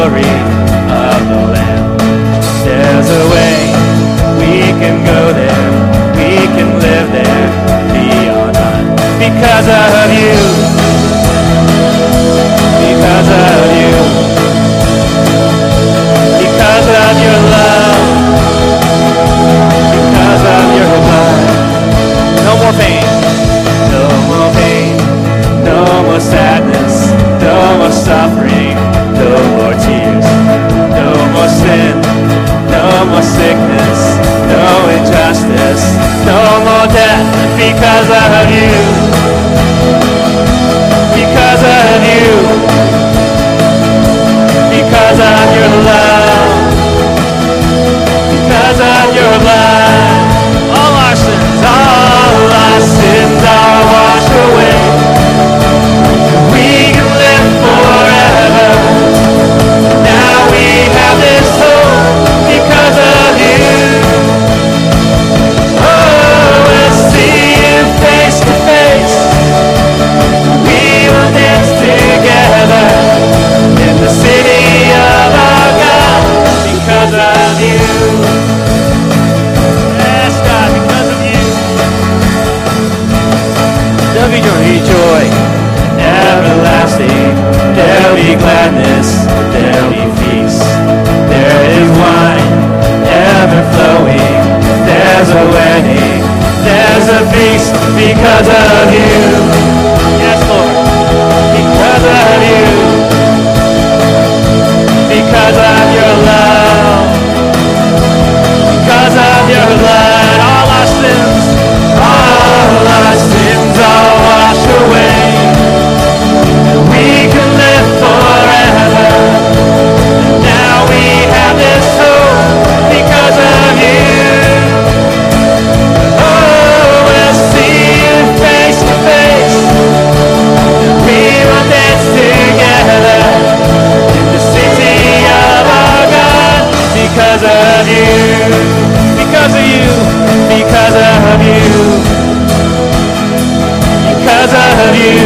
glory of the Lamb. There's a way we can go there, we can live there beyond time, because of you, because of you, because of your love, because of your blood. No more pain, no more pain, no more sadness, no more suffering, no more tears, no more sin, no more sickness, no injustice, no more death, because of you, because of you, because of your love, because of your blood. All our sins are washed away. We can live forever. Now we have this hope because of you. Oh, we'll see you face to face. We will dance together in the city of our God because of you. Yes, God, because of you. There'll be joy everlasting. There'll be gladness. There'll be peace. There is wine ever flowing. There's a wedding. There's a feast because of you. Yes, Lord. Because of you. Because of your love. Because of your blood. All our sins are washed away. We can live forever. Now we have this hope because of you. Oh, we'll see you face to face. We will dance together in the city of our God because of you, because of you, because of you, because of you. Because of you.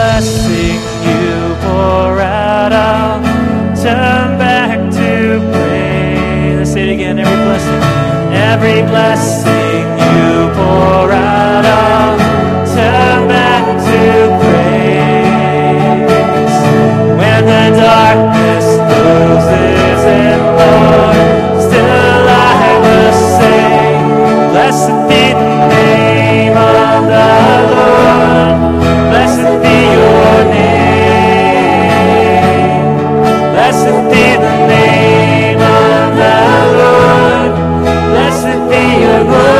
blessing you pour out, I'll turn back to praise. Let's say it again. Every blessing you pour out, I'll turn back to praise. When the darkness closes in, Lord, still I will sing. Blessed be the name of the Lord. Blessed be the name of the Lord. Blessed be your word.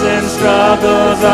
and struggles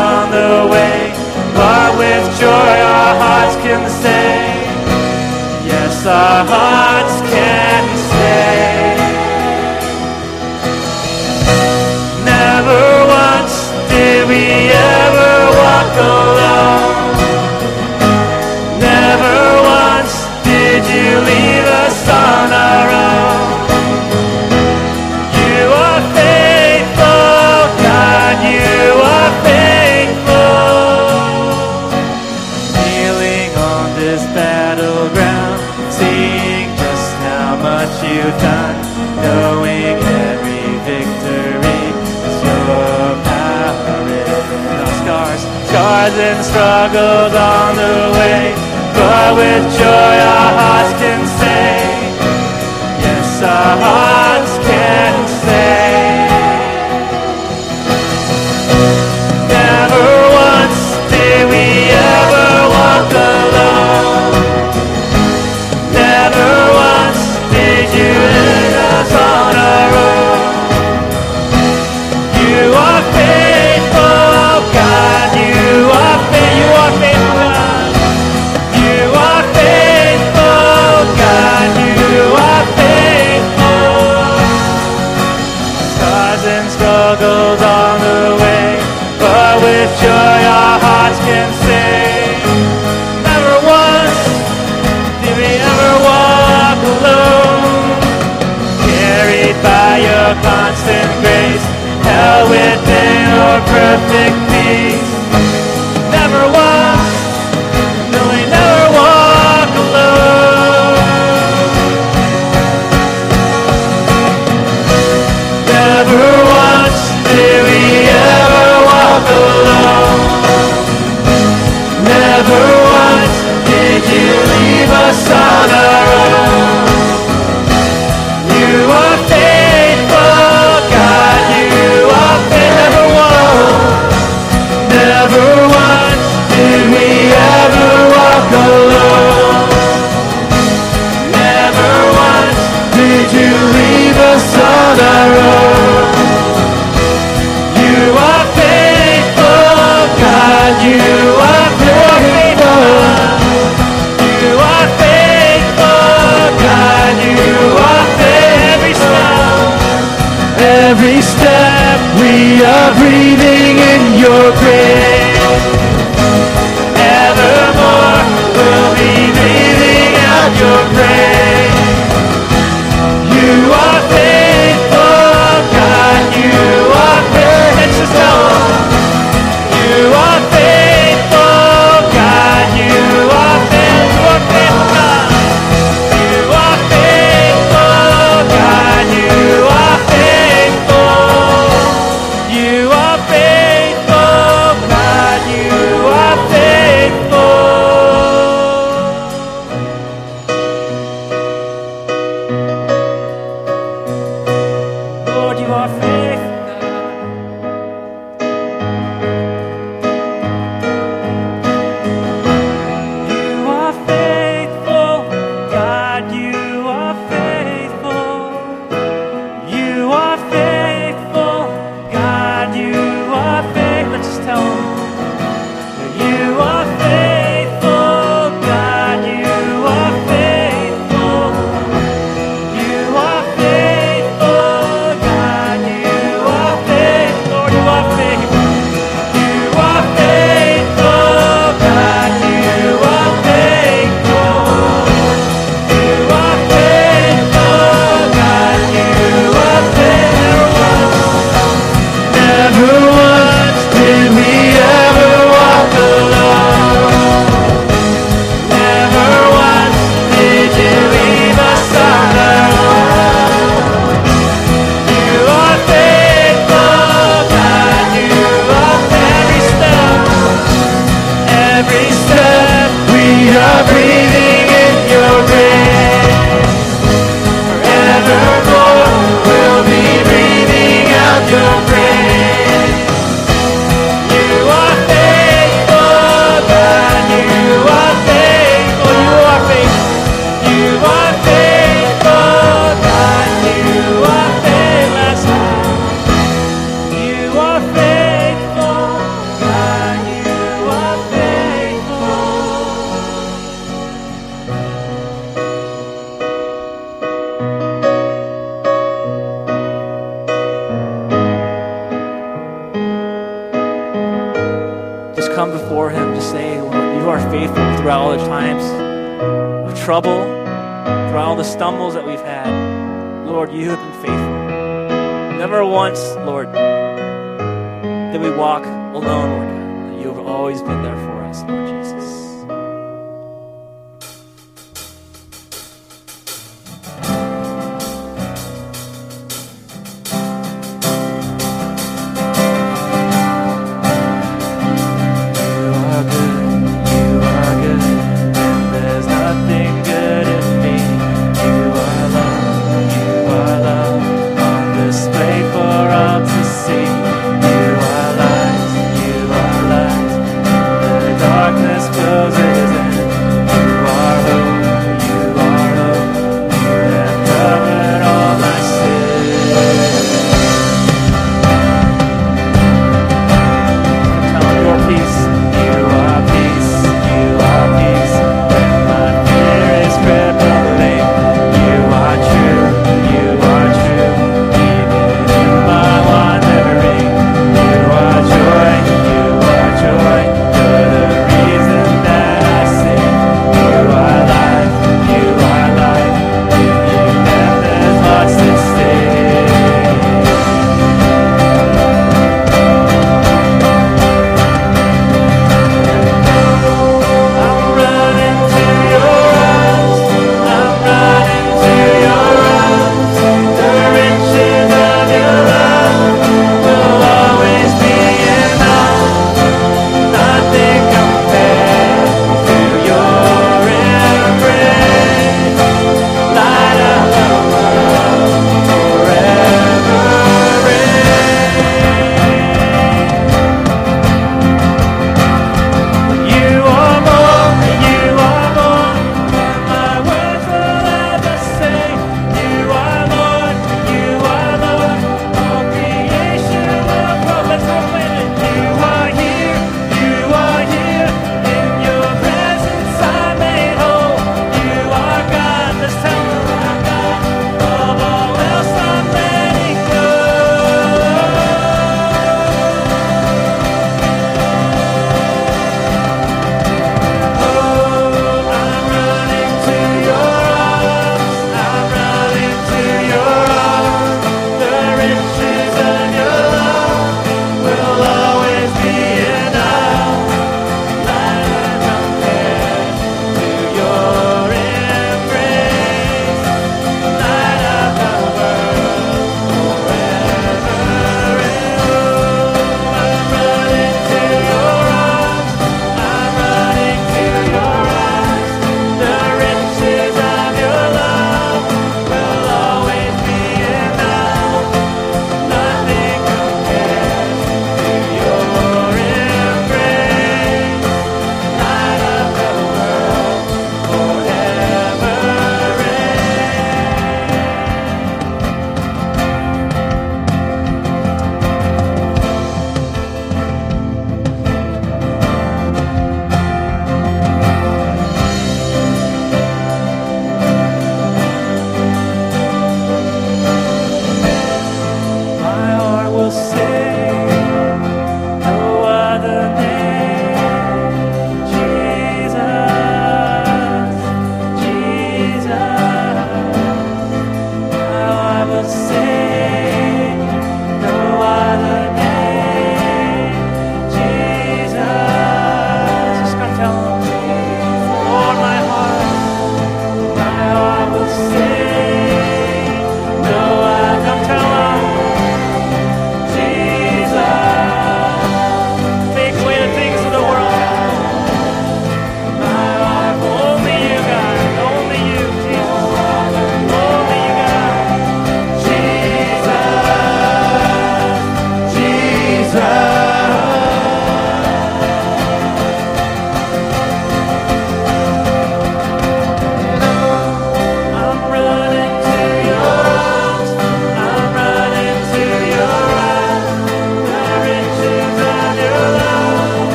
on the way, but with joy our hearts can say, yes, our hearts can say. Never once did we ever walk alone. Never once did you leave us on our own. You are faithful, oh God, you are faithful. Struggles on the way, but with joy our hearts can sing. Never once did we ever walk alone. Carried by your constant grace, held within your perfect peace. Never once, no, we never walk alone. Never once did we ever walk alone. Never once did you leave us on our own. You are faithful, God, you are faithful. Never once did we ever walk alone. Never once did you leave us on our own. You are faithful, God, you are faithful. You are faithful, God, you are faithful. Every step we are breathing in your grace. Evermore we'll be breathing out your grace. You are faithful, God, you are faithful. You are faithful, God, you are faithful. You are faithful, God, you are faithful. You are faithful, God, you are faithful. Lord, you are faithful.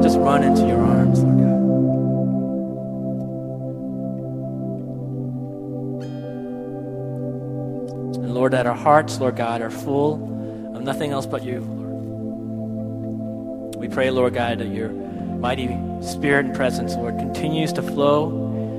I just run into your arms, Lord God. And Lord, that our hearts, Lord God, are full of nothing else but you, Lord. We pray, Lord God, that your mighty spirit and presence, Lord, continues to flow